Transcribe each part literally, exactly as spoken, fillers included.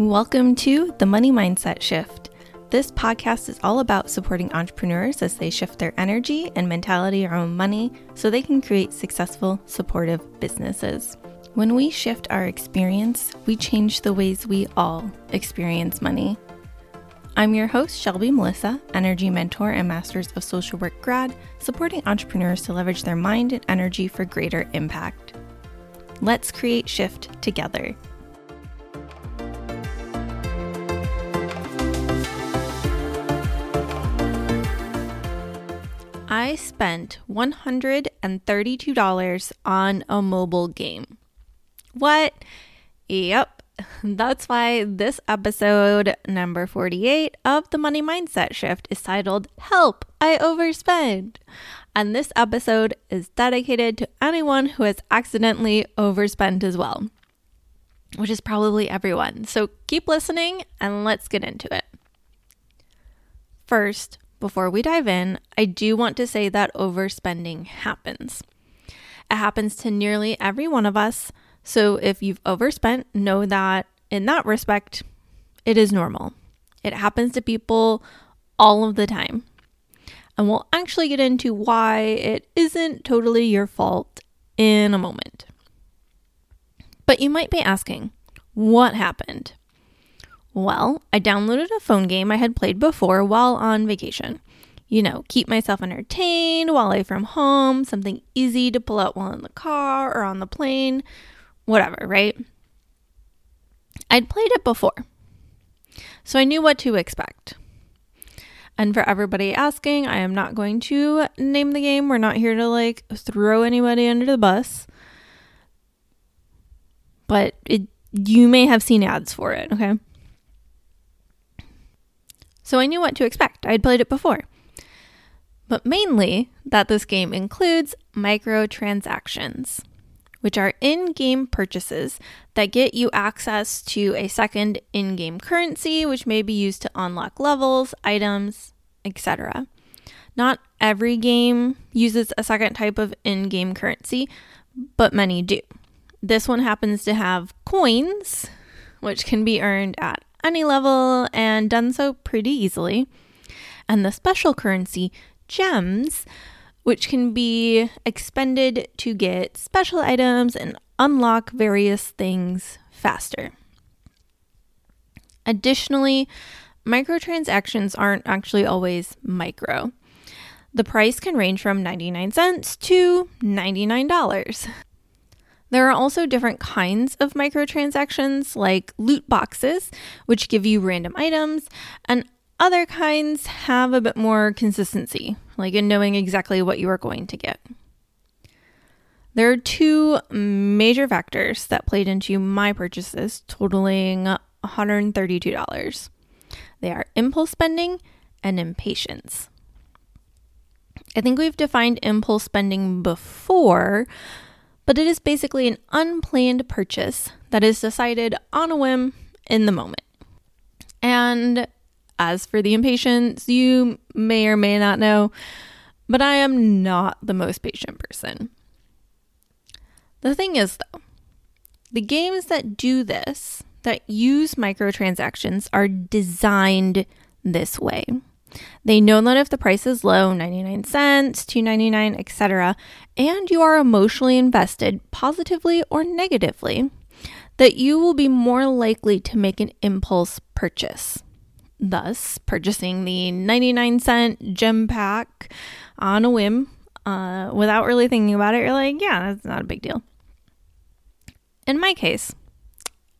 Welcome to the Money Mindset Shift. This podcast is all about supporting entrepreneurs as they shift their energy and mentality around money so they can create successful, supportive businesses. When we shift our experience, we change the ways we all experience money. I'm your host, Shelby Melissa, energy mentor and Masters of Social Work grad, supporting entrepreneurs to leverage their mind and energy for greater impact. Let's create shift together. I spent one hundred thirty-two dollars on a mobile game. What? Yep. That's why this episode, number forty-eight of the Money Mindset Shift, is titled, Help, I Overspend. And this episode is dedicated to anyone who has accidentally overspent as well, which is probably everyone. So keep listening and let's get into it. First, before we dive in, I do want to say that overspending happens. It happens to nearly every one of us. So if you've overspent, know that in that respect, it is normal. It happens to people all of the time. And we'll actually get into why it isn't totally your fault in a moment. But you might be asking, what happened? Well, I downloaded a phone game I had played before while on vacation. You know, keep myself entertained while away from home, something easy to pull out while in the car or on the plane, whatever, right? I'd played it before, so I knew what to expect. And for everybody asking, I am not going to name the game. We're not here to like throw anybody under the bus, but it, you may have seen ads for it, okay? So I knew what to expect. I'd played it before. But mainly that this game includes microtransactions, which are in-game purchases that get you access to a second in-game currency, which may be used to unlock levels, items, et cetera. Not every game uses a second type of in-game currency, but many do. This one happens to have coins, which can be earned at any level and done so pretty easily. And the special currency, gems, which can be expended to get special items and unlock various things faster. Additionally, microtransactions aren't actually always micro. The price can range from ninety-nine cents to ninety-nine dollars. There are also different kinds of microtransactions like loot boxes, which give you random items, and other kinds have a bit more consistency, like in knowing exactly what you are going to get. There are two major factors that played into my purchases, totaling one hundred thirty-two dollars. They are impulse spending and impatience. I think we've defined impulse spending before, but it is basically an unplanned purchase that is decided on a whim in the moment. And as for the impatience, you may or may not know, but I am not the most patient person. The thing is, though, the games that do this, that use microtransactions, are designed this way. They know that if the price is low, ninety-nine cents, two ninety-nine, et cetera, and you are emotionally invested positively or negatively, that you will be more likely to make an impulse purchase. Thus, purchasing the ninety-nine cent gem pack on a whim uh, without really thinking about it, you're like, yeah, that's not a big deal. In my case,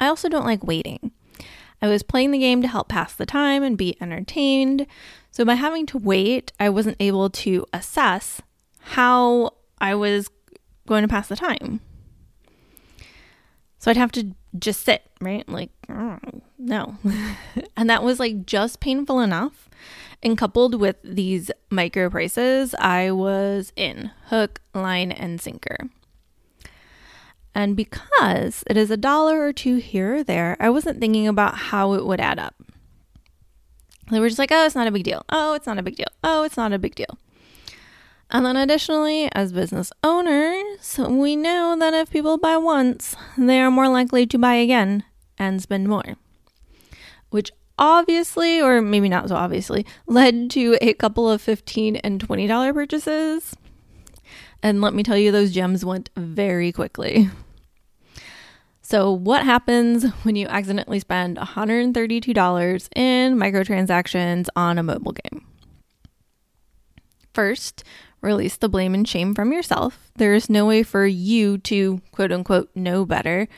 I also don't like waiting. I was playing the game to help pass the time and be entertained. So by having to wait, I wasn't able to assess how I was going to pass the time. So I'd have to just sit, right? Like, no. And that was like just painful enough. And coupled with these micro prices, I was in hook, line, and sinker. And because it is a dollar or two here or there, I wasn't thinking about how it would add up. They were just like, oh, it's not a big deal. Oh, it's not a big deal. Oh, it's not a big deal. And then additionally, as business owners, we know that if people buy once, they are more likely to buy again and spend more. which obviously, or maybe not so obviously, led to a couple of fifteen dollars and twenty dollars purchases. And let me tell you, those gems went very quickly. So what happens when you accidentally spend one hundred thirty-two dollars in microtransactions on a mobile game? First, release the blame and shame from yourself. There is no way for you to, quote unquote, know better.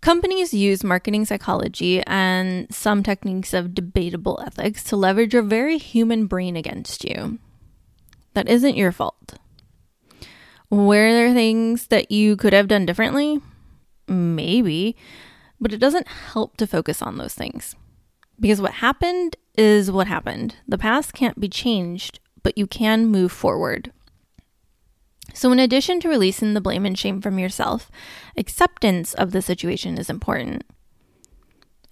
Companies use marketing psychology and some techniques of debatable ethics to leverage your very human brain against you. That isn't your fault. Were there things that you could have done differently? Maybe, but it doesn't help to focus on those things. Because what happened is what happened. The past can't be changed, but you can move forward. So in addition to releasing the blame and shame from yourself, acceptance of the situation is important.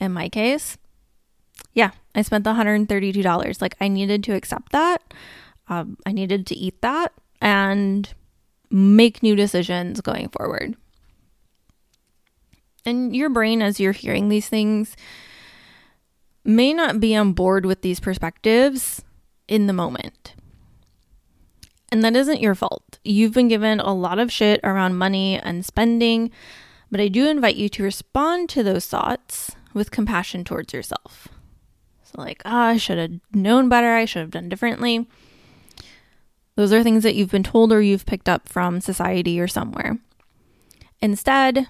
In my case, yeah, I spent the one hundred thirty-two dollars. Like, I needed to accept that. Um, I needed to eat that and make new decisions going forward. And your brain, as you're hearing these things, may not be on board with these perspectives in the moment. And that isn't your fault. You've been given a lot of shit around money and spending, but I do invite you to respond to those thoughts with compassion towards yourself. So like, ah, oh, I should have known better. I should have done differently. Those are things that you've been told or you've picked up from society or somewhere. Instead,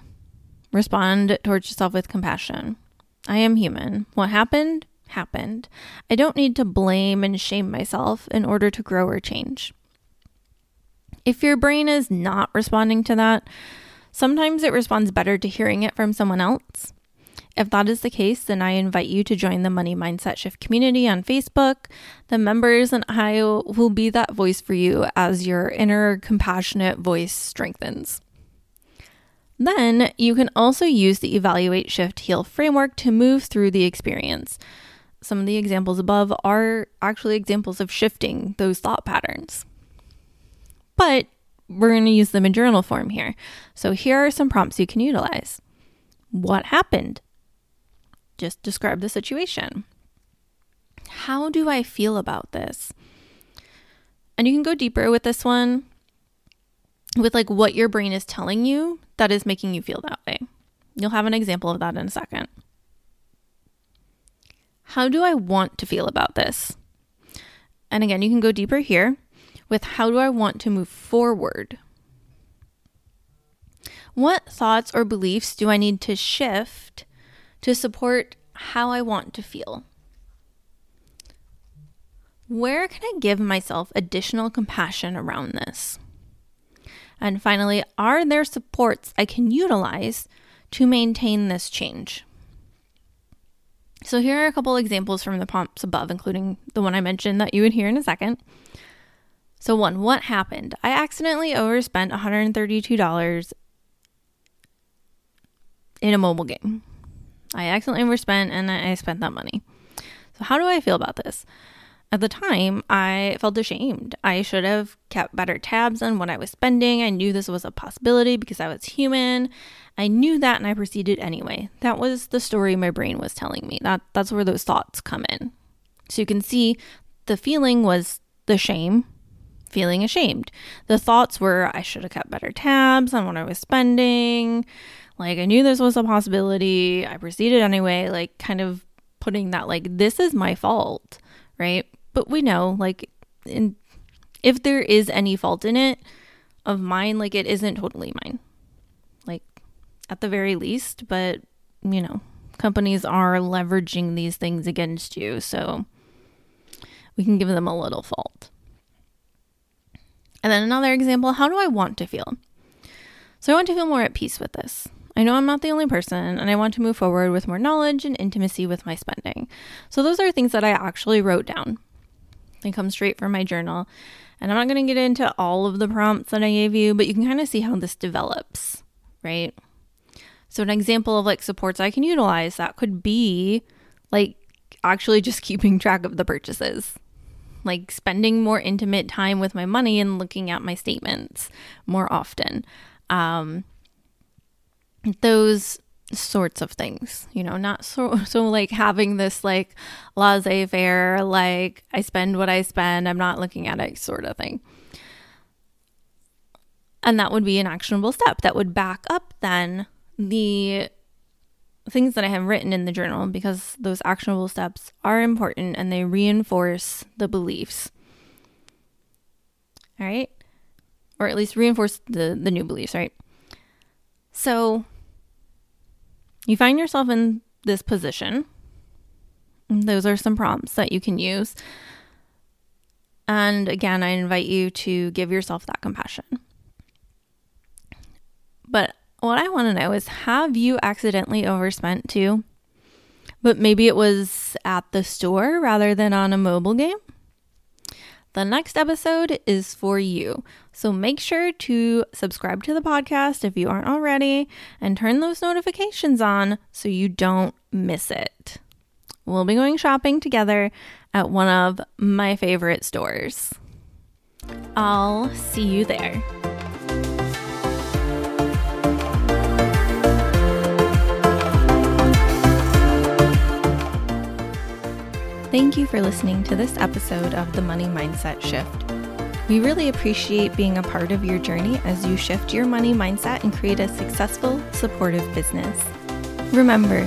respond towards yourself with compassion. I am human. What happened, happened. I don't need to blame and shame myself in order to grow or change. If your brain is not responding to that, sometimes it responds better to hearing it from someone else. If that is the case, then I invite you to join the Money Mindset Shift community on Facebook. The members and I will be that voice for you as your inner compassionate voice strengthens. Then you can also use the Evaluate, Shift, Heal framework to move through the experience. Some of the examples above are actually examples of shifting those thought patterns. But we're going to use them in journal form here. So here are some prompts you can utilize. What happened? Just describe the situation. How do I feel about this? And you can go deeper with this one, with like what your brain is telling you that is making you feel that way. You'll have an example of that in a second. How do I want to feel about this? And again, you can go deeper here with how do I want to move forward? What thoughts or beliefs do I need to shift to support how I want to feel? Where can I give myself additional compassion around this? And finally, are there supports I can utilize to maintain this change? So here are a couple examples from the prompts above, including the one I mentioned that you would hear in a second. So one, what happened? I accidentally overspent one hundred thirty-two dollars in a mobile game. I accidentally overspent and I spent that money. So how do I feel about this? At the time, I felt ashamed. I should have kept better tabs on what I was spending. I knew this was a possibility because I was human. I knew that and I proceeded anyway. That was the story my brain was telling me. That that's where those thoughts come in. So you can see the feeling was the shame, feeling ashamed. The thoughts were I should have kept better tabs on what I was spending. Like, I knew this was a possibility. I proceeded anyway, like kind of putting that like this is my fault, right? But we know, like, in, if there is any fault in it of mine, like, it isn't totally mine. Like, at the very least, but, you know, companies are leveraging these things against you, so we can give them a little fault. And then another example, how do I want to feel? So I want to feel more at peace with this. I know I'm not the only person, and I want to move forward with more knowledge and intimacy with my spending. So those are things that I actually wrote down. They come straight from my journal. And I'm not going to get into all of the prompts that I gave you, but you can kind of see how this develops, right? So an example of like supports I can utilize, that could be like actually just keeping track of the purchases, like spending more intimate time with my money and looking at my statements more often. Um, those sorts of things, you know, not so, so like having this like laissez-faire, like I spend what I spend, I'm not looking at it sort of thing. And that would be an actionable step that would back up then the things that I have written in the journal, because those actionable steps are important and they reinforce the beliefs. All right. Or at least reinforce the, the new beliefs, right? So you find yourself in this position. Those are some prompts that you can use. And again, I invite you to give yourself that compassion. But what I want to know is, have you accidentally overspent too? But maybe it was at the store rather than on a mobile game? The next episode is for you. So make sure to subscribe to the podcast if you aren't already and turn those notifications on so you don't miss it. We'll be going shopping together at one of my favorite stores. I'll see you there. Thank you for listening to this episode of the Money Mindset Shift. We really appreciate being a part of your journey as you shift your money mindset and create a successful, supportive business. Remember,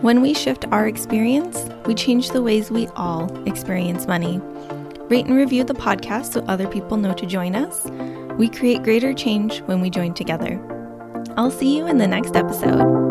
when we shift our experience, we change the ways we all experience money. Rate and review the podcast so other people know to join us. We create greater change when we join together. I'll see you in the next episode.